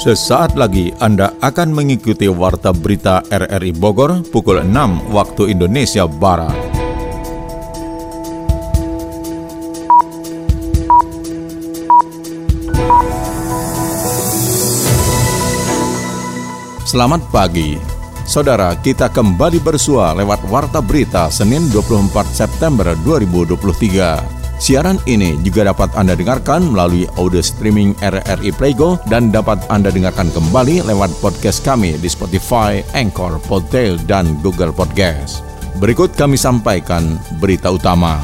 Sesaat lagi Anda akan mengikuti Warta Berita RRI Bogor pukul 6 waktu Indonesia Barat. Selamat pagi, saudara, kita kembali bersua lewat Warta Berita Senin 24 September 2023. Siaran ini juga dapat Anda dengarkan melalui audio streaming RRI Playgo dan dapat Anda dengarkan kembali lewat podcast kami di Spotify, Anchor, Podtail, dan Google Podcast. Berikut kami sampaikan berita utama.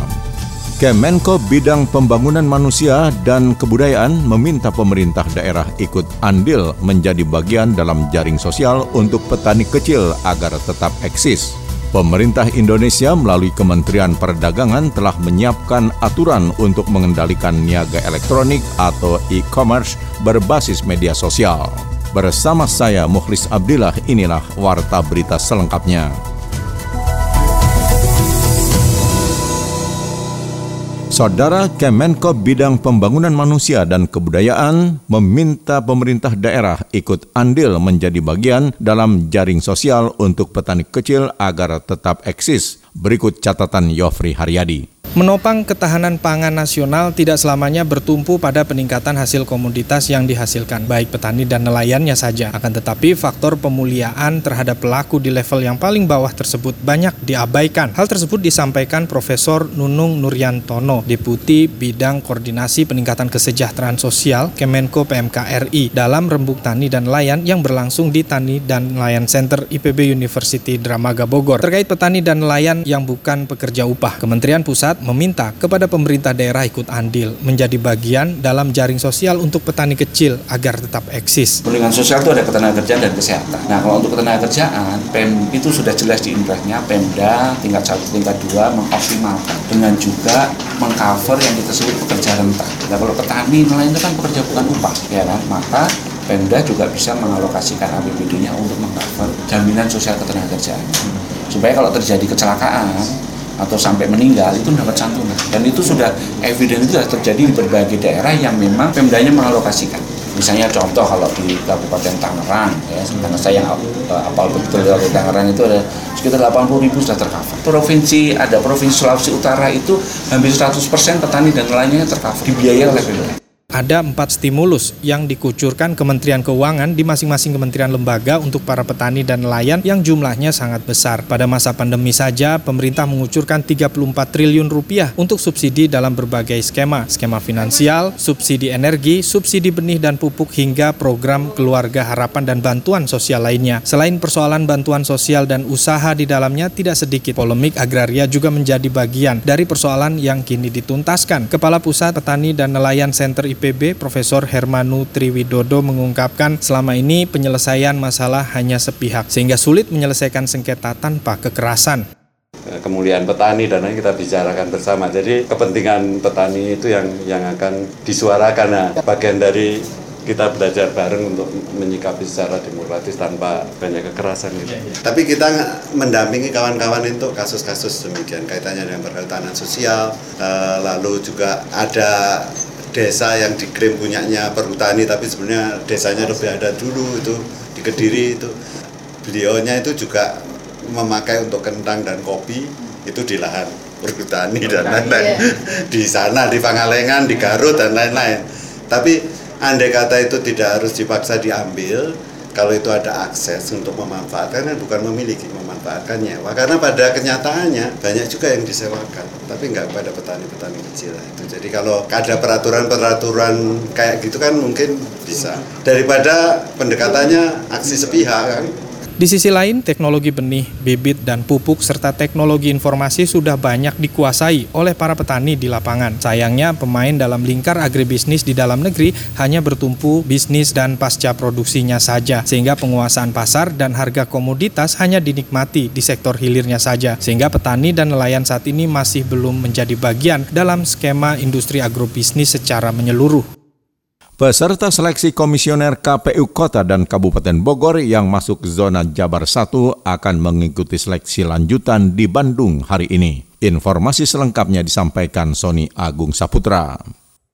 Kemenko Bidang Pembangunan Manusia dan Kebudayaan meminta pemerintah daerah ikut andil menjadi bagian dalam jaring sosial untuk petani kecil agar tetap eksis. Pemerintah Indonesia melalui Kementerian Perdagangan telah menyiapkan aturan untuk mengendalikan niaga elektronik atau e-commerce berbasis media sosial. Bersama saya Mukhlis Abdillah, inilah Warta Berita selengkapnya. Saudara, Kemenko Bidang Pembangunan Manusia dan Kebudayaan meminta pemerintah daerah ikut andil menjadi bagian dalam jaring sosial untuk petani kecil agar tetap eksis. Berikut catatan Yofri Haryadi. Menopang ketahanan pangan nasional tidak selamanya bertumpu pada peningkatan hasil komoditas yang dihasilkan, baik petani dan nelayannya saja. Akan tetapi, faktor pemuliaan terhadap pelaku di level yang paling bawah tersebut banyak diabaikan. Hal tersebut disampaikan Profesor Nunung Nuryantono, Deputi Bidang Koordinasi Peningkatan Kesejahteraan Sosial Kemenko PMK RI dalam Rembuk Tani dan Nelayan yang berlangsung di Tani dan Nelayan Center IPB University Dramaga Bogor. Terkait petani dan nelayan yang bukan pekerja upah, Kementerian Pusat meminta kepada pemerintah daerah ikut andil menjadi bagian dalam jaring sosial untuk petani kecil agar tetap eksis. Perlindungan sosial itu ada ketenagakerjaan dan kesehatan. Nah, kalau untuk ketenagakerjaan, PEM itu sudah jelas di indranya Pemda tingkat 1, tingkat 2 mengoptimalkan dengan juga mengcover yang kita sebut pekerja rentan. Nah, kalau petani nelayan itu kan pekerja bukan upah, ya kan? Maka Pemda juga bisa mengalokasikan APBD-nya untuk mengcover jaminan sosial ketenagakerjaan. Supaya kalau terjadi kecelakaan atau sampai meninggal itu dapat santunan, dan itu sudah eviden, itu sudah terjadi di berbagai daerah yang memang pemdanya mengalokasikan. Misalnya contoh kalau di Kabupaten Tangerang, ya, karena saya yang apal betul di Tangerang itu ada sekitar 80.000 sudah tercover. Provinsi, ada provinsi Sulawesi Utara itu hampir 100% petani dan nelayannya tercover, dibiayai oleh pemerintah. Ada 4 stimulus yang dikucurkan Kementerian Keuangan di masing-masing kementerian lembaga untuk para petani dan nelayan yang jumlahnya sangat besar. Pada masa pandemi saja, pemerintah mengucurkan 34 triliun rupiah untuk subsidi dalam berbagai skema. Skema finansial, subsidi energi, subsidi benih dan pupuk, hingga program keluarga harapan dan bantuan sosial lainnya. Selain persoalan bantuan sosial dan usaha di dalamnya, tidak sedikit polemik agraria juga menjadi bagian dari persoalan yang kini dituntaskan. Kepala Pusat Petani dan Nelayan Center IP Profesor Hermanu Triwidodo mengungkapkan selama ini penyelesaian masalah hanya sepihak sehingga sulit menyelesaikan sengketa tanpa kekerasan. Kemuliaan petani dan lain kita bicarakan bersama. Jadi kepentingan petani itu yang akan disuarakan. Nah, bagian dari kita belajar bareng untuk menyikapi secara demokratis tanpa banyak kekerasan gitu. Tapi kita mendampingi kawan-kawan untuk kasus-kasus demikian, kaitannya dengan perhutanan sosial, lalu juga ada desa yang diklaim punyanya perhutani tapi sebenarnya desanya lebih ada dulu, itu di Kediri itu. Beliaunya itu juga memakai untuk kentang dan kopi itu di lahan perhutani dan lain-lain. Di sana di Pangalengan, di Garut dan lain-lain. Tapi andai kata itu tidak harus dipaksa diambil, kalau itu ada akses untuk memanfaatkannya, bukan memiliki, memanfaatkannya. Karena pada kenyataannya banyak juga yang disewakan, tapi nggak pada petani-petani kecil itu. Jadi kalau ada peraturan-peraturan kayak gitu kan mungkin bisa. Daripada pendekatannya aksi sepihak kan. Di sisi lain, teknologi benih, bibit, dan pupuk serta teknologi informasi sudah banyak dikuasai oleh para petani di lapangan. Sayangnya, pemain dalam lingkar agribisnis di dalam negeri hanya bertumpu bisnis dan pasca produksinya saja, sehingga penguasaan pasar dan harga komoditas hanya dinikmati di sektor hilirnya saja, sehingga petani dan nelayan saat ini masih belum menjadi bagian dalam skema industri agrobisnis secara menyeluruh. Peserta seleksi komisioner KPU Kota dan Kabupaten Bogor yang masuk zona Jabar 1 akan mengikuti seleksi lanjutan di Bandung hari ini. Informasi selengkapnya disampaikan Sony Agung Saputra.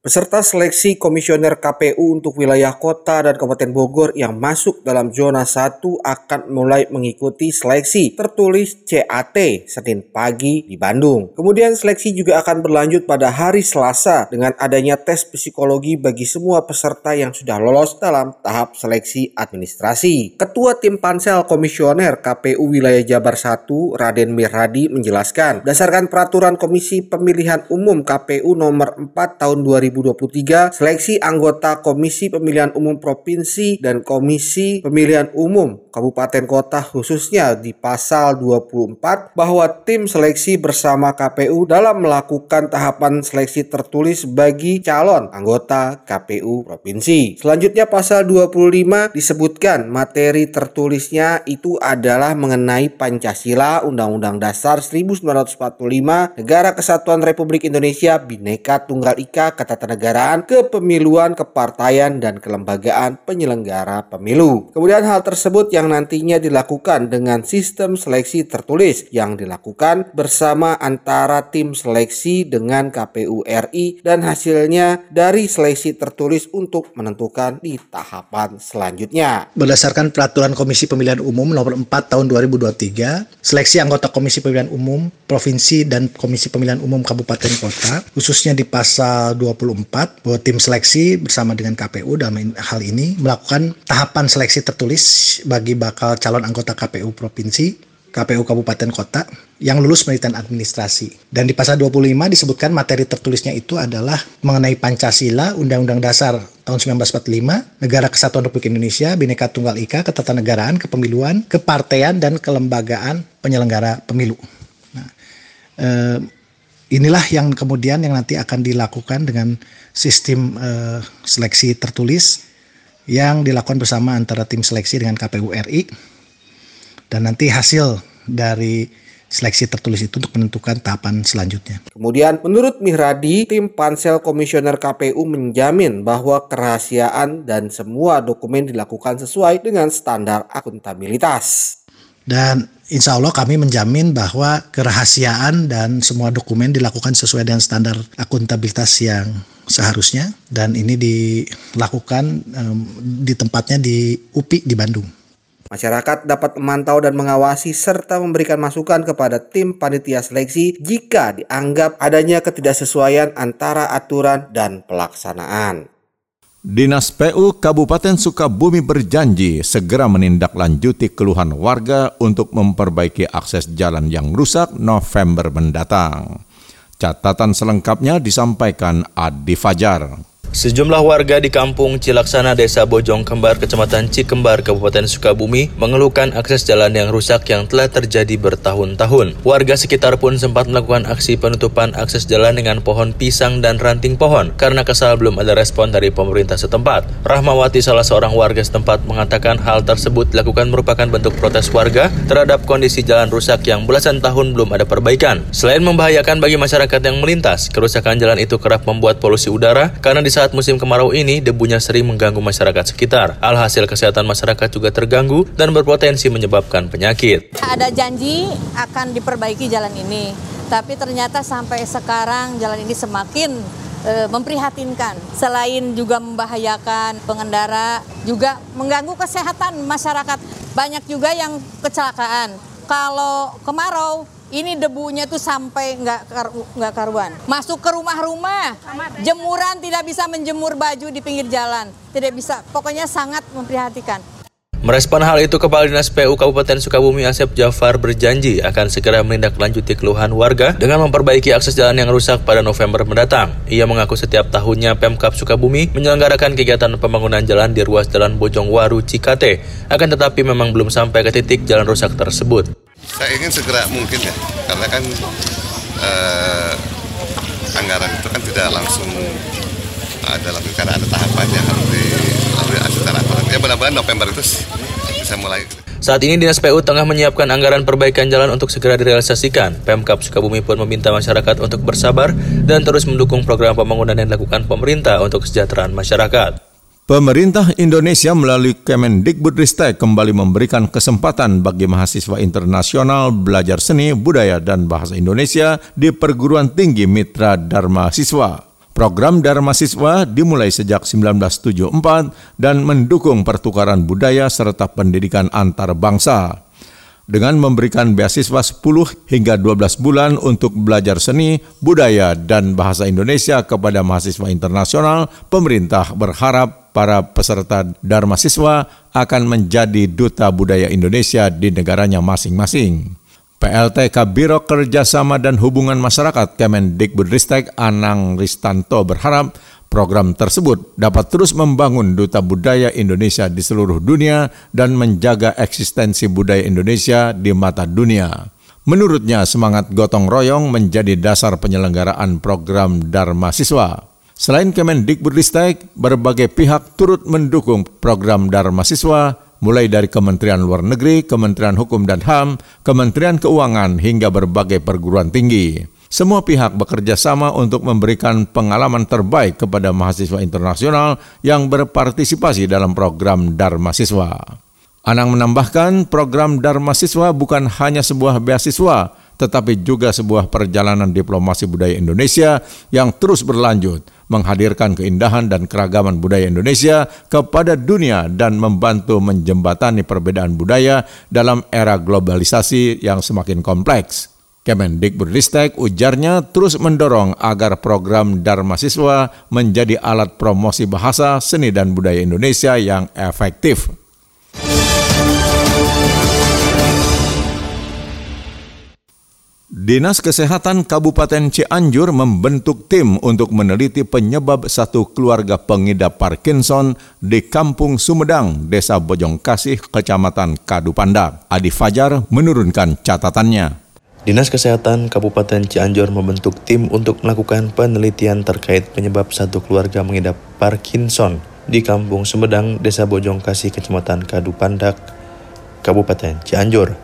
Peserta seleksi komisioner KPU untuk wilayah kota dan Kabupaten Bogor yang masuk dalam zona 1 akan mulai mengikuti seleksi tertulis CAT Senin pagi di Bandung. Kemudian seleksi juga akan berlanjut pada hari Selasa dengan adanya tes psikologi bagi semua peserta yang sudah lolos dalam tahap seleksi administrasi. Ketua Tim Pansel Komisioner KPU Wilayah Jabar 1 Raden Mihradi menjelaskan, berdasarkan peraturan Komisi Pemilihan Umum KPU nomor 4 tahun 2023, seleksi anggota Komisi Pemilihan Umum Provinsi dan Komisi Pemilihan Umum Kabupaten Kota khususnya di pasal 24 bahwa tim seleksi bersama KPU dalam melakukan tahapan seleksi tertulis bagi calon anggota KPU Provinsi. Selanjutnya pasal 25 disebutkan materi tertulisnya itu adalah mengenai Pancasila, Undang-Undang Dasar 1945, Negara Kesatuan Republik Indonesia, Bhinneka Tunggal Ika, Ketatanegaraan, Kepemiluan, Kepartaian, dan Kelembagaan Penyelenggara Pemilu. Kemudian hal tersebut yang nantinya dilakukan dengan sistem seleksi tertulis yang dilakukan bersama antara tim seleksi dengan KPU RI dan hasilnya dari seleksi tertulis untuk menentukan di tahapan selanjutnya. Berdasarkan peraturan Komisi Pemilihan Umum nomor 4 tahun 2023, seleksi anggota Komisi Pemilihan Umum Provinsi dan Komisi Pemilihan Umum Kabupaten Kota, khususnya di pasal 24, bahwa tim seleksi bersama dengan KPU dalam hal ini melakukan tahapan seleksi tertulis bagi bakal calon anggota KPU Provinsi, KPU Kabupaten Kota yang lulus penelitian administrasi. Dan di pasal 25 disebutkan materi tertulisnya itu adalah mengenai Pancasila, Undang-Undang Dasar tahun 1945, Negara Kesatuan Republik Indonesia, Bhinneka Tunggal Ika, Ketatanegaraan, Kepemiluan, Kepartaian, dan Kelembagaan Penyelenggara Pemilu. Nah, inilah yang kemudian yang nanti akan dilakukan dengan sistem seleksi tertulis yang dilakukan bersama antara tim seleksi dengan KPU RI. Dan nanti hasil dari seleksi tertulis itu untuk menentukan tahapan selanjutnya. Kemudian, menurut Mihradi, tim pansel komisioner KPU menjamin bahwa kerahasiaan dan semua dokumen dilakukan sesuai dengan standar akuntabilitas. Dan insya Allah kami menjamin bahwa kerahasiaan dan semua dokumen dilakukan sesuai dengan standar akuntabilitas yang seharusnya. Dan ini dilakukan di tempatnya di UPI di Bandung. Masyarakat dapat memantau dan mengawasi serta memberikan masukan kepada tim panitia seleksi jika dianggap adanya ketidaksesuaian antara aturan dan pelaksanaan. Dinas PU Kabupaten Sukabumi berjanji segera menindaklanjuti keluhan warga untuk memperbaiki akses jalan yang rusak November mendatang. Catatan selengkapnya disampaikan Adi Fajar. Sejumlah warga di Kampung Cilaksana, Desa Bojong Kembar, Kecamatan Cikembar, Kabupaten Sukabumi mengeluhkan akses jalan yang rusak yang telah terjadi bertahun-tahun. Warga sekitar pun sempat melakukan aksi penutupan akses jalan dengan pohon pisang dan ranting pohon karena kesal belum ada respon dari pemerintah setempat. Rahmawati, salah seorang warga setempat, mengatakan hal tersebut dilakukan merupakan bentuk protes warga terhadap kondisi jalan rusak yang belasan tahun belum ada perbaikan. Selain membahayakan bagi masyarakat yang melintas, kerusakan jalan itu kerap membuat polusi udara karena saat musim kemarau ini debunya sering mengganggu masyarakat sekitar. Alhasil kesehatan masyarakat juga terganggu dan berpotensi menyebabkan penyakit. Ada janji akan diperbaiki jalan ini, tapi ternyata sampai sekarang jalan ini semakin memprihatinkan. Selain juga membahayakan pengendara, juga mengganggu kesehatan masyarakat. Banyak juga yang kecelakaan. Kalau kemarau, ini debunya tuh sampai nggak karuan. Masuk ke rumah-rumah, jemuran tidak bisa menjemur baju di pinggir jalan. Tidak bisa, pokoknya sangat memprihatinkan. Merespon hal itu, Kepala Dinas PU Kabupaten Sukabumi Asep Jafar berjanji akan segera menindaklanjuti keluhan warga dengan memperbaiki akses jalan yang rusak pada November mendatang. Ia mengaku setiap tahunnya Pemkab Sukabumi menyelenggarakan kegiatan pembangunan jalan di ruas Jalan Bojongwaru Cikate, akan tetapi memang belum sampai ke titik jalan rusak tersebut. Saya ingin segera mungkin ya, karena kan anggaran itu kan tidak langsung dalam, karena ada tahapannya harus dilalui secara aturan. Ya benar-benar November itu bisa mulai. Saat ini Dinas PU tengah menyiapkan anggaran perbaikan jalan untuk segera direalisasikan. Pemkab Sukabumi pun meminta masyarakat untuk bersabar dan terus mendukung program pembangunan yang dilakukan pemerintah untuk kesejahteraan masyarakat. Pemerintah Indonesia melalui Kemendikbudristek kembali memberikan kesempatan bagi mahasiswa internasional belajar seni, budaya, dan bahasa Indonesia di perguruan tinggi mitra Dharma Siswa. Program Dharma Siswa dimulai sejak 1974 dan mendukung pertukaran budaya serta pendidikan antar bangsa. Dengan memberikan beasiswa 10 hingga 12 bulan untuk belajar seni, budaya, dan bahasa Indonesia kepada mahasiswa internasional, pemerintah berharap para peserta Dharma Siswa akan menjadi duta budaya Indonesia di negaranya masing-masing. PLT Kabiro Kerjasama dan Hubungan Masyarakat Kemendikbudristek Anang Ristanto berharap program tersebut dapat terus membangun duta budaya Indonesia di seluruh dunia dan menjaga eksistensi budaya Indonesia di mata dunia. Menurutnya, semangat gotong royong menjadi dasar penyelenggaraan program Dharma Siswa. Selain Kemendikbudristek, berbagai pihak turut mendukung program Dharma Siswa, mulai dari Kementerian Luar Negeri, Kementerian Hukum dan HAM, Kementerian Keuangan, hingga berbagai perguruan tinggi. Semua pihak bekerja sama untuk memberikan pengalaman terbaik kepada mahasiswa internasional yang berpartisipasi dalam program Dharma Siswa. Anang menambahkan, program Dharma Siswa bukan hanya sebuah beasiswa, tetapi juga sebuah perjalanan diplomasi budaya Indonesia yang terus berlanjut, menghadirkan keindahan dan keragaman budaya Indonesia kepada dunia dan membantu menjembatani perbedaan budaya dalam era globalisasi yang semakin kompleks. Kemendikbudristek, ujarnya, terus mendorong agar program Dharma Siswa menjadi alat promosi bahasa, seni, dan budaya Indonesia yang efektif. Dinas Kesehatan Kabupaten Cianjur membentuk tim untuk meneliti penyebab satu keluarga pengidap Parkinson di Kampung Sumedang, Desa Bojongkasih, Kecamatan Kadupandak. Adi Fajar menurunkan catatannya. Dinas Kesehatan Kabupaten Cianjur membentuk tim untuk melakukan penelitian terkait penyebab satu keluarga mengidap Parkinson di Kampung Sumedang, Desa Bojongkasih, Kecamatan Kadupandak, Kabupaten Cianjur.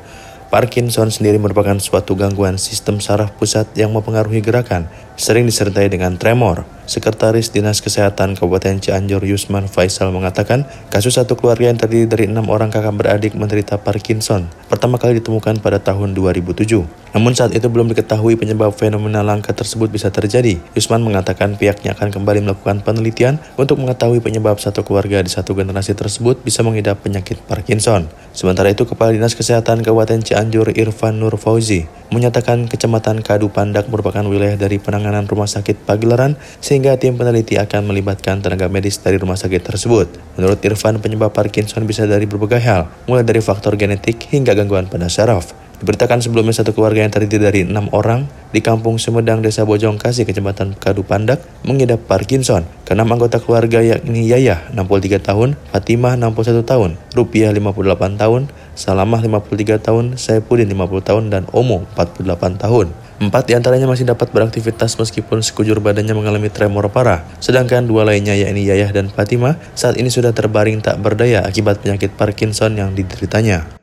Parkinson sendiri merupakan suatu gangguan sistem saraf pusat yang mempengaruhi gerakan, sering disertai dengan tremor. Sekretaris Dinas Kesehatan Kabupaten Cianjur Yusman Faisal mengatakan, kasus satu keluarga yang terdiri dari 6 orang kakak beradik menderita Parkinson pertama kali ditemukan pada tahun 2007. Namun saat itu belum diketahui penyebab fenomena langka tersebut bisa terjadi. Yusman mengatakan pihaknya akan kembali melakukan penelitian untuk mengetahui penyebab satu keluarga di satu generasi tersebut bisa mengidap penyakit Parkinson. Sementara itu, Kepala Dinas Kesehatan Kabupaten Cianjur Irfan Nur Fauzi menyatakan Kecamatan Kadupandak merupakan wilayah dari penanganan Rumah Sakit Pagelaran, sehingga tim peneliti akan melibatkan tenaga medis dari rumah sakit tersebut. Menurut Irfan, penyebab Parkinson bisa dari berbagai hal, mulai dari faktor genetik hingga gangguan pada saraf. Diberitakan sebelumnya satu keluarga yang terdiri dari 6 orang di Kampung Sumedang, Desa Bojongkasih, Kecamatan Kadupandak mengidap Parkinson. Keenam anggota keluarga yakni Yayah, 63 tahun, Fatimah, 61 tahun, Rupiah, 58 tahun, Salamah, 53 tahun, Saipudin, 50 tahun, dan Omo, 48 tahun. 4 diantaranya masih dapat beraktivitas meskipun sekujur badannya mengalami tremor parah. Sedangkan 2 lainnya yakni Yayah dan Fatimah saat ini sudah terbaring tak berdaya akibat penyakit Parkinson yang dideritanya.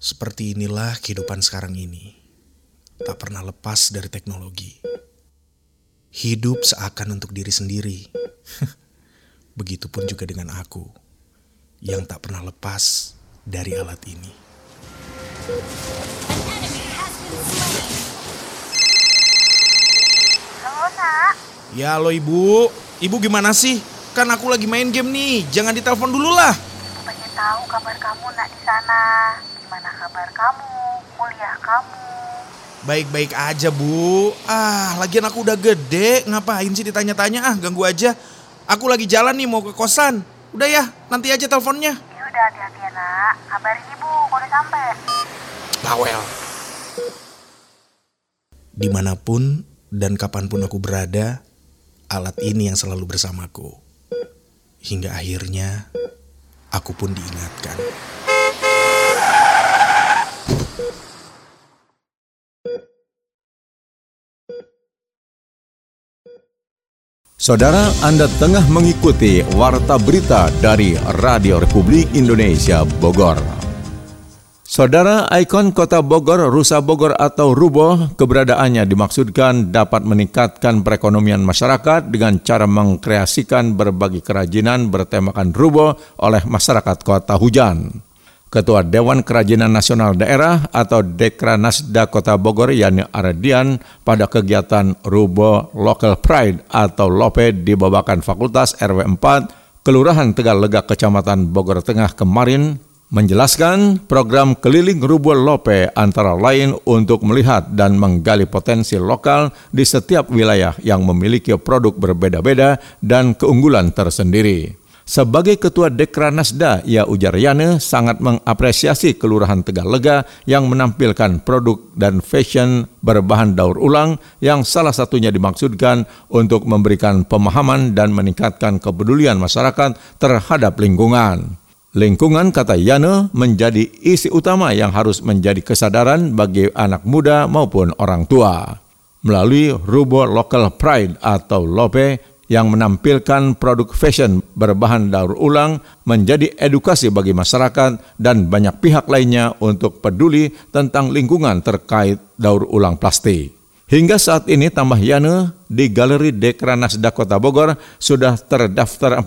Seperti inilah kehidupan sekarang ini. Tak pernah lepas dari teknologi. Hidup seakan untuk diri sendiri. Begitupun juga dengan aku, yang tak pernah lepas dari alat ini. Halo, Nak. Ya, halo, Ibu. Ibu gimana sih? Kan aku lagi main game nih. Jangan ditelepon dulu lah. Pengen tahu kabar kamu, Nak, di sana. Gimana kabar kamu? Kuliah kamu? Baik-baik aja, Bu. Ah, lagian aku udah gede. Ngapain sih ditanya-tanya? Ah, ganggu aja. Aku lagi jalan nih, mau ke kosan. Udah ya, nanti aja teleponnya. Udah, hati-hati ya, Nak. Kabarin Ibu, kau udah sampai. Bawel. Dimanapun dan kapanpun aku berada, alat ini yang selalu bersamaku. Hingga akhirnya, aku pun diingatkan. Saudara, Anda tengah mengikuti Warta Berita dari Radio Republik Indonesia Bogor. Saudara, ikon kota Bogor, Rusa Bogor atau Rubo, keberadaannya dimaksudkan dapat meningkatkan perekonomian masyarakat dengan cara mengkreasikan berbagai kerajinan bertemakan Rubo oleh masyarakat kota hujan. Ketua Dewan Kerajinan Nasional Daerah atau Dekranasda Kota Bogor Yani Ardian pada kegiatan Rubo Local Pride atau LOPE di Babakan Fakultas RW 4, Kelurahan Tegal Lega, Kecamatan Bogor Tengah kemarin menjelaskan program keliling Rubo LOPE antara lain untuk melihat dan menggali potensi lokal di setiap wilayah yang memiliki produk berbeda-beda dan keunggulan tersendiri. Sebagai Ketua Dekranasda, ia ujar Yana sangat mengapresiasi Kelurahan Tegal Lega yang menampilkan produk dan fashion berbahan daur ulang yang salah satunya dimaksudkan untuk memberikan pemahaman dan meningkatkan kepedulian masyarakat terhadap lingkungan. Lingkungan, kata Yana, menjadi isi utama yang harus menjadi kesadaran bagi anak muda maupun orang tua. Melalui Rubo Local Pride atau LOPE yang menampilkan produk fashion berbahan daur ulang menjadi edukasi bagi masyarakat dan banyak pihak lainnya untuk peduli tentang lingkungan terkait daur ulang plastik. Hingga saat ini, tambah Yana, di Galeri Dekranasda Kota Bogor sudah terdaftar 45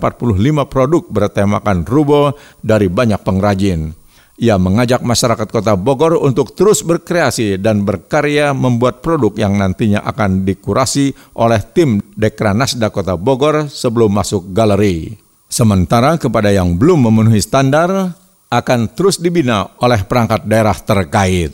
produk bertemakan Rubo dari banyak pengrajin. Ia mengajak masyarakat Kota Bogor untuk terus berkreasi dan berkarya membuat produk yang nantinya akan dikurasi oleh tim Dekranasda Kota Bogor sebelum masuk galeri. Sementara kepada yang belum memenuhi standar akan terus dibina oleh perangkat daerah terkait.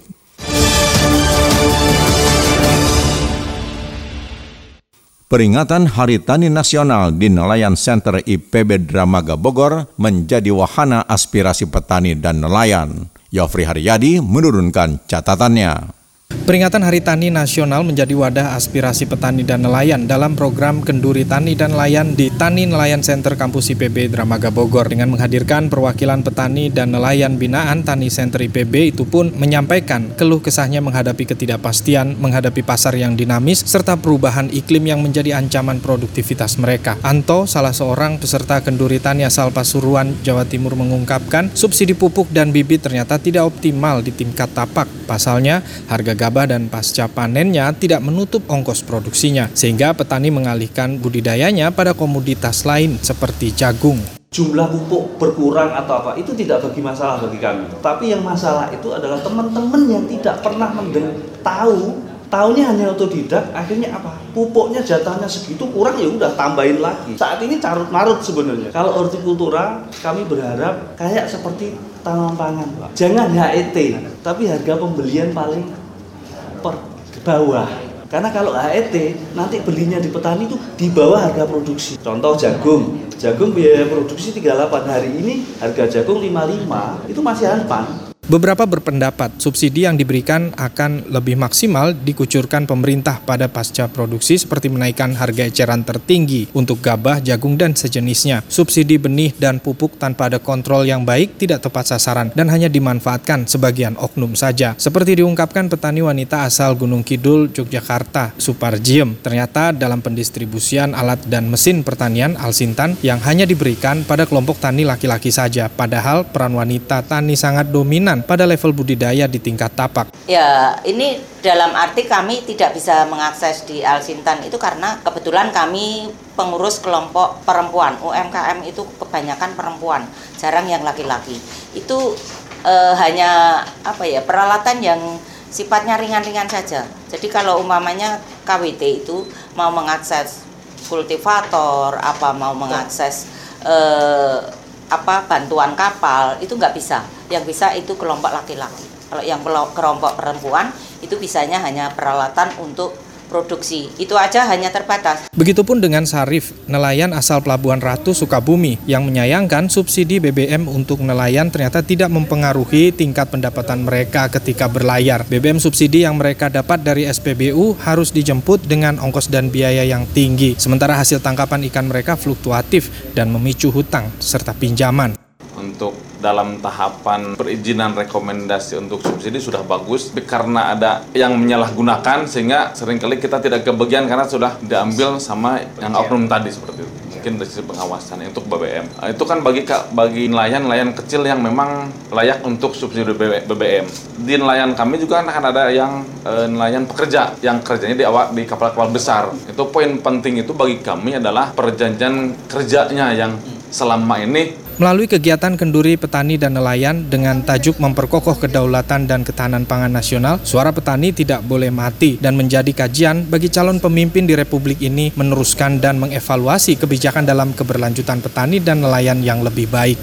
Peringatan Hari Tani Nasional di Nelayan Center IPB Dramaga Bogor menjadi wahana aspirasi petani dan nelayan. Yofri Haryadi menurunkan catatannya. Peringatan Hari Tani Nasional menjadi wadah aspirasi petani dan nelayan dalam program Kenduri Tani dan Nelayan di Tani Nelayan Center Kampus IPB Dramaga Bogor. Dengan menghadirkan perwakilan petani dan nelayan binaan Tani Center IPB itu pun menyampaikan keluh kesahnya menghadapi ketidakpastian, menghadapi pasar yang dinamis, serta perubahan iklim yang menjadi ancaman produktivitas mereka. Anto, salah seorang peserta Kenduri Tani asal Pasuruan, Jawa Timur, mengungkapkan subsidi pupuk dan bibit ternyata tidak optimal di tingkat tapak. Pasalnya, harga gabah dan pasca panennya tidak menutup ongkos produksinya, sehingga petani mengalihkan budidayanya pada komoditas lain seperti jagung. Jumlah pupuk berkurang atau apa, itu tidak bagi masalah bagi kami. Tapi yang masalah itu adalah teman-teman yang tidak pernah tahunya hanya otodidak, akhirnya apa? Pupuknya jatahnya segitu, kurang ya udah tambahin lagi. Saat ini carut-marut sebenarnya. Kalau hortikultura, kami berharap kayak seperti tanam pangan, Pak. Jangan HET, tapi harga pembelian paling ke bawah. Karena kalau HET nanti belinya di petani itu di bawah harga produksi. Contoh jagung biaya produksi 38, hari ini harga jagung 55, itu masih anpan. Beberapa berpendapat subsidi yang diberikan akan lebih maksimal dikucurkan pemerintah pada pasca produksi, seperti menaikkan harga eceran tertinggi untuk gabah, jagung, dan sejenisnya. Subsidi benih dan pupuk tanpa ada kontrol yang baik, tidak tepat sasaran, dan hanya dimanfaatkan sebagian oknum saja. Seperti diungkapkan petani wanita asal Gunung Kidul, Yogyakarta, Suparjiem. Ternyata dalam pendistribusian alat dan mesin pertanian Alsintan yang hanya diberikan pada kelompok tani laki-laki saja, padahal peran wanita tani sangat dominan pada level budidaya di tingkat tapak. Ya, ini dalam arti kami tidak bisa mengakses di Alsintan itu karena kebetulan kami pengurus kelompok perempuan. UMKM itu kebanyakan perempuan, jarang yang laki-laki. Itu hanya peralatan yang sifatnya ringan-ringan saja. Jadi kalau umpamanya KWT itu mau mengakses kultivator, mau mengakses bantuan kapal, itu nggak bisa. Yang bisa itu kelompok laki-laki. Kalau yang kelompok perempuan itu bisanya hanya peralatan untuk produksi. Itu aja, hanya terbatas. Begitupun dengan Sarif, nelayan asal Pelabuhan Ratu, Sukabumi, yang menyayangkan subsidi BBM untuk nelayan ternyata tidak mempengaruhi tingkat pendapatan mereka ketika berlayar. BBM subsidi yang mereka dapat dari SPBU harus dijemput dengan ongkos dan biaya yang tinggi. Sementara hasil tangkapan ikan mereka fluktuatif dan memicu hutang serta pinjaman. Untuk dalam tahapan perizinan rekomendasi untuk subsidi sudah bagus, tapi karena ada yang menyalahgunakan sehingga seringkali kita tidak kebagian karena sudah diambil sama yang oknum tadi seperti itu. Mungkin dari sisi pengawasan untuk BBM itu kan bagi nelayan kecil yang memang layak untuk subsidi BBM. Di nelayan kami juga akan ada yang nelayan pekerja yang kerjanya di kapal-kapal besar. Itu poin penting itu bagi kami adalah perjanjian kerjanya yang selama ini melalui kegiatan kenduri petani dan nelayan dengan tajuk memperkokoh kedaulatan dan ketahanan pangan nasional, suara petani tidak boleh mati dan menjadi kajian bagi calon pemimpin di Republik ini meneruskan dan mengevaluasi kebijakan dalam keberlanjutan petani dan nelayan yang lebih baik.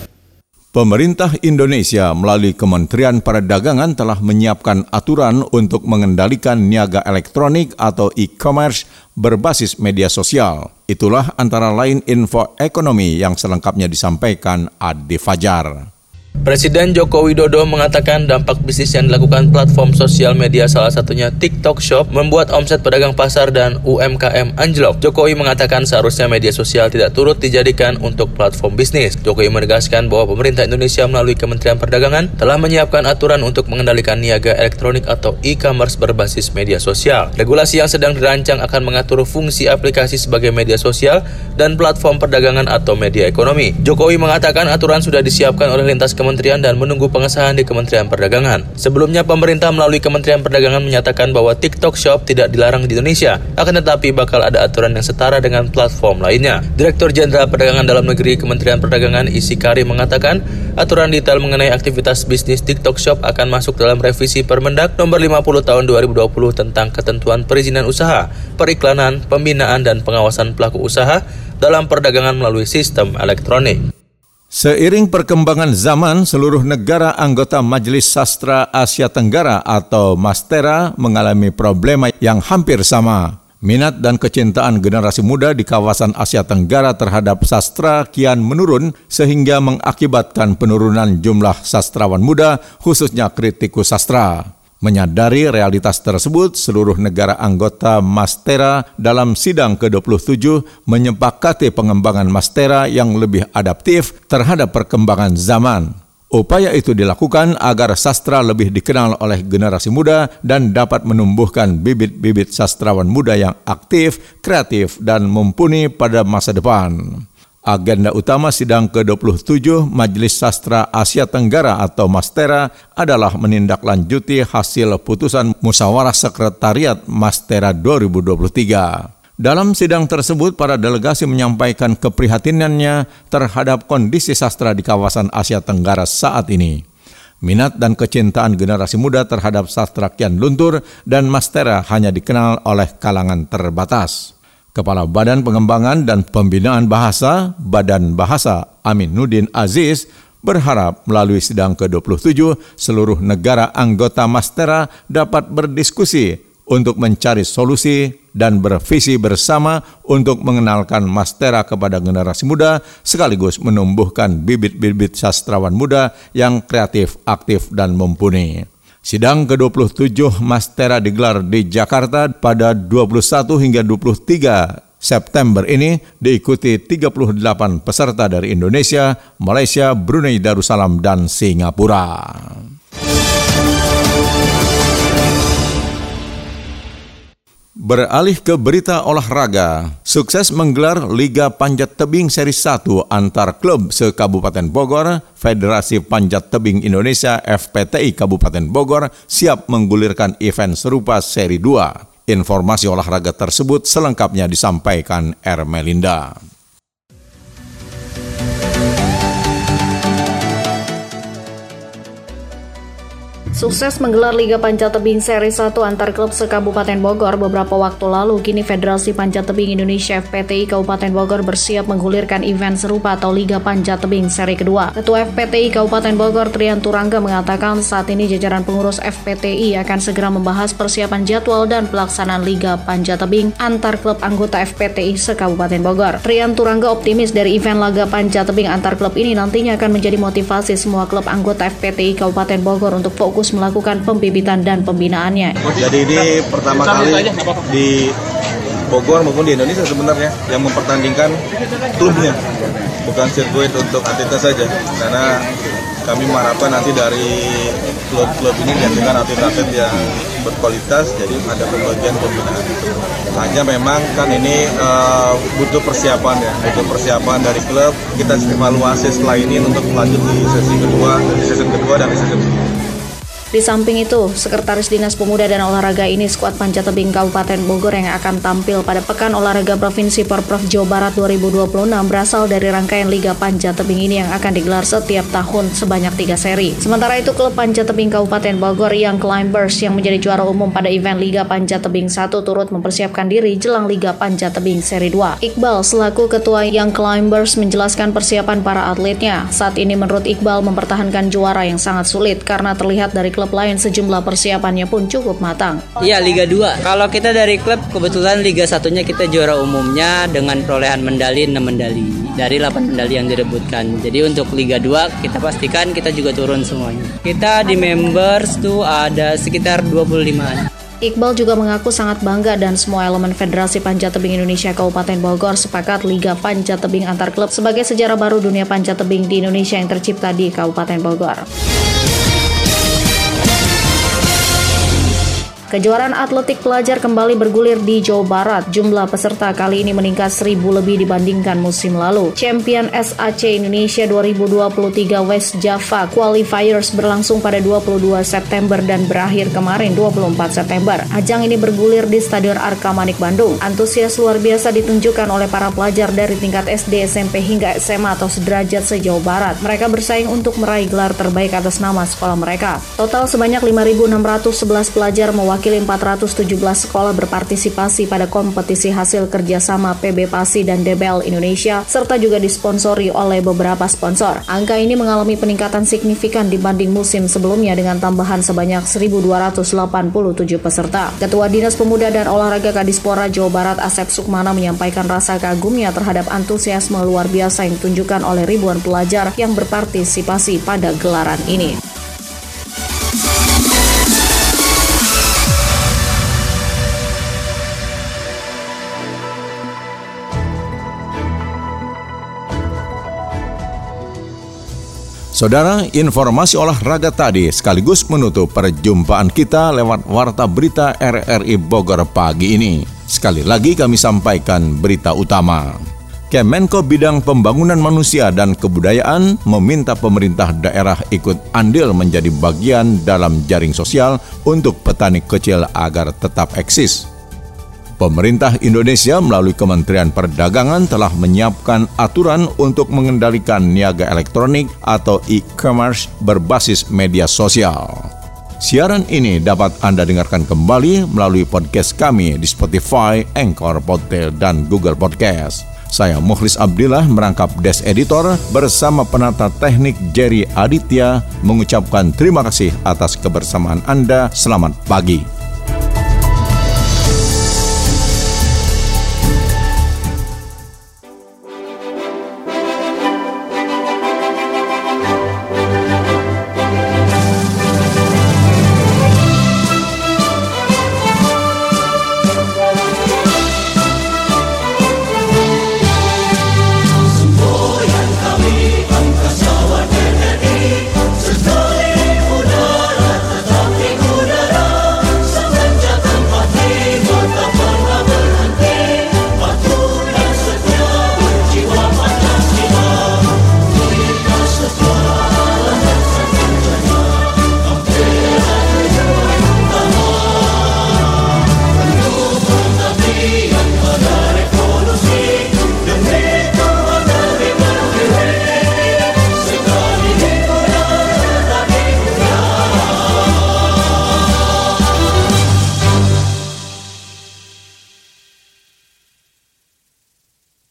Pemerintah Indonesia melalui Kementerian Perdagangan telah menyiapkan aturan untuk mengendalikan niaga elektronik atau e-commerce berbasis media sosial. Itulah antara lain info ekonomi yang selengkapnya disampaikan Adi Fajar. Presiden Joko Widodo mengatakan dampak bisnis yang dilakukan platform sosial media salah satunya TikTok Shop membuat omset pedagang pasar dan UMKM anjlok. Jokowi mengatakan seharusnya media sosial tidak turut dijadikan untuk platform bisnis. Jokowi menegaskan bahwa pemerintah Indonesia melalui Kementerian Perdagangan telah menyiapkan aturan untuk mengendalikan niaga elektronik atau e-commerce berbasis media sosial. Regulasi yang sedang dirancang akan mengatur fungsi aplikasi sebagai media sosial dan platform perdagangan atau media ekonomi. Jokowi mengatakan aturan sudah disiapkan oleh lintas Kementerian dan menunggu pengesahan di Kementerian Perdagangan. Sebelumnya, pemerintah melalui Kementerian Perdagangan menyatakan bahwa TikTok Shop tidak dilarang di Indonesia, akan tetapi bakal ada aturan yang setara dengan platform lainnya. Direktur Jenderal Perdagangan Dalam Negeri Kementerian Perdagangan Isikari mengatakan, aturan detail mengenai aktivitas bisnis TikTok Shop akan masuk dalam revisi Permendag Nomor 50 Tahun 2020 tentang ketentuan perizinan usaha, periklanan, pembinaan dan pengawasan pelaku usaha dalam perdagangan melalui sistem elektronik. Seiring perkembangan zaman, seluruh negara anggota Majelis Sastra Asia Tenggara atau MASTERA mengalami problema yang hampir sama. Minat dan kecintaan generasi muda di kawasan Asia Tenggara terhadap sastra kian menurun sehingga mengakibatkan penurunan jumlah sastrawan muda, khususnya kritikus sastra. Menyadari realitas tersebut, seluruh negara anggota MASTERA dalam sidang ke-27 menyepakati pengembangan MASTERA yang lebih adaptif terhadap perkembangan zaman. Upaya itu dilakukan agar sastra lebih dikenal oleh generasi muda dan dapat menumbuhkan bibit-bibit sastrawan muda yang aktif, kreatif, dan mumpuni pada masa depan. Agenda utama sidang ke-27 Majelis Sastra Asia Tenggara atau MASTERA adalah menindaklanjuti hasil putusan Musyawarah Sekretariat MASTERA 2023. Dalam sidang tersebut, para delegasi menyampaikan keprihatinannya terhadap kondisi sastra di kawasan Asia Tenggara saat ini. Minat dan kecintaan generasi muda terhadap sastra kian luntur dan MASTERA hanya dikenal oleh kalangan terbatas. Kepala Badan Pengembangan dan Pembinaan Bahasa, Badan Bahasa Aminuddin Aziz, berharap melalui sidang ke-27 seluruh negara anggota MASTERA dapat berdiskusi untuk mencari solusi dan bervisi bersama untuk mengenalkan MASTERA kepada generasi muda sekaligus menumbuhkan bibit-bibit sastrawan muda yang kreatif, aktif, dan mumpuni. Sidang ke-27 MASTERA digelar di Jakarta pada 21 hingga 23 September ini diikuti 38 peserta dari Indonesia, Malaysia, Brunei Darussalam, dan Singapura. Beralih ke berita olahraga, sukses menggelar Liga Panjat Tebing Seri 1 antar klub se-Kabupaten Bogor, Federasi Panjat Tebing Indonesia FPTI Kabupaten Bogor siap menggulirkan event serupa Seri 2. Informasi olahraga tersebut selengkapnya disampaikan Ermelinda. Sukses menggelar Liga Panjat Tebing Seri 1 antar klub se-Kabupaten Bogor beberapa waktu lalu, kini Federasi Panjat Tebing Indonesia FPTI Kabupaten Bogor bersiap menggulirkan event serupa atau Liga Panjat Tebing Seri kedua. Ketua FPTI Kabupaten Bogor Trianturangga mengatakan saat ini jajaran pengurus FPTI akan segera membahas persiapan jadwal dan pelaksanaan Liga Panjat Tebing antar klub anggota FPTI se-Kabupaten Bogor. Trianturangga optimis dari event Laga Panjat Tebing antar klub ini nantinya akan menjadi motivasi semua klub anggota FPTI Kabupaten Bogor untuk fokus melakukan pembibitan dan pembinaannya. Jadi ini pertama kali di Bogor maupun di Indonesia sebenarnya yang mempertandingkan klubnya, bukan sirkuit untuk atletas saja, karena kami mengharapkan nanti dari klub-klub ini dihasilkan atlet-atlet yang berkualitas, jadi ada pembagian pembinaan. Hanya memang kan ini butuh persiapan dari klub. Kita evaluasi setelah ini untuk lanjut di sesi kedua dan di sesi ketiga. Di samping itu, Sekretaris Dinas Pemuda dan Olahraga ini skuad panjat tebing Kabupaten Bogor yang akan tampil pada Pekan Olahraga Provinsi Porprov Jawa Barat 2026 berasal dari rangkaian Liga Panjat Tebing ini yang akan digelar setiap tahun sebanyak 3 seri. Sementara itu, klub panjat tebing Kabupaten Bogor Young Climbers yang menjadi juara umum pada event Liga Panjat Tebing 1 turut mempersiapkan diri jelang Liga Panjat Tebing Seri 2. Iqbal selaku Ketua Young Climbers menjelaskan persiapan para atletnya. Saat ini menurut Iqbal mempertahankan juara yang sangat sulit karena terlihat dari klub lain sejumlah persiapannya pun cukup matang. Iya, Liga 2. Kalau kita dari klub, kebetulan Liga 1-nya kita juara umumnya dengan perolehan medali 6 medali dari 8 medali yang direbutkan. Jadi untuk Liga 2 kita pastikan kita juga turun semuanya. Kita di members tuh ada sekitar 25-an. Iqbal juga mengaku sangat bangga dan semua elemen Federasi Panjat Tebing Indonesia Kabupaten Bogor sepakat Liga Panjat Tebing Antar Klub sebagai sejarah baru dunia panjat tebing di Indonesia yang tercipta di Kabupaten Bogor. Kejuaraan atletik pelajar kembali bergulir di Jawa Barat. Jumlah peserta kali ini meningkat 1.000 lebih dibandingkan musim lalu. Champion SAC Indonesia 2023 West Java Qualifiers berlangsung pada 22 September dan berakhir kemarin 24 September. Ajang ini bergulir di Stadion Arka Manik Bandung. Antusias luar biasa ditunjukkan oleh para pelajar dari tingkat SD, SMP hingga SMA atau sederajat se-Jawa Barat. Mereka bersaing untuk meraih gelar terbaik atas nama sekolah mereka. Total sebanyak 5.611 pelajar mewakili 417 sekolah berpartisipasi pada kompetisi hasil kerjasama PB PASI dan DBL Indonesia serta juga disponsori oleh beberapa sponsor. Angka ini mengalami peningkatan signifikan dibanding musim sebelumnya dengan tambahan sebanyak 1.287 peserta. Ketua Dinas Pemuda dan Olahraga Kadispora Jawa Barat Asep Sukmana menyampaikan rasa kagumnya terhadap antusiasme luar biasa yang ditunjukkan oleh ribuan pelajar yang berpartisipasi pada gelaran ini. Saudara, informasi olahraga tadi sekaligus menutup perjumpaan kita lewat Warta Berita RRI Bogor pagi ini. Sekali lagi kami sampaikan berita utama. Kemenko Bidang Pembangunan Manusia dan Kebudayaan meminta pemerintah daerah ikut andil menjadi bagian dalam jaring sosial untuk petani kecil agar tetap eksis. Pemerintah Indonesia melalui Kementerian Perdagangan telah menyiapkan aturan untuk mengendalikan niaga elektronik atau e-commerce berbasis media sosial. Siaran ini dapat Anda dengarkan kembali melalui podcast kami di Spotify, Anchor, Podtail, dan Google Podcast. Saya Mukhlis Abdillah merangkap Desk Editor bersama penata teknik Jerry Aditya mengucapkan terima kasih atas kebersamaan Anda. Selamat pagi.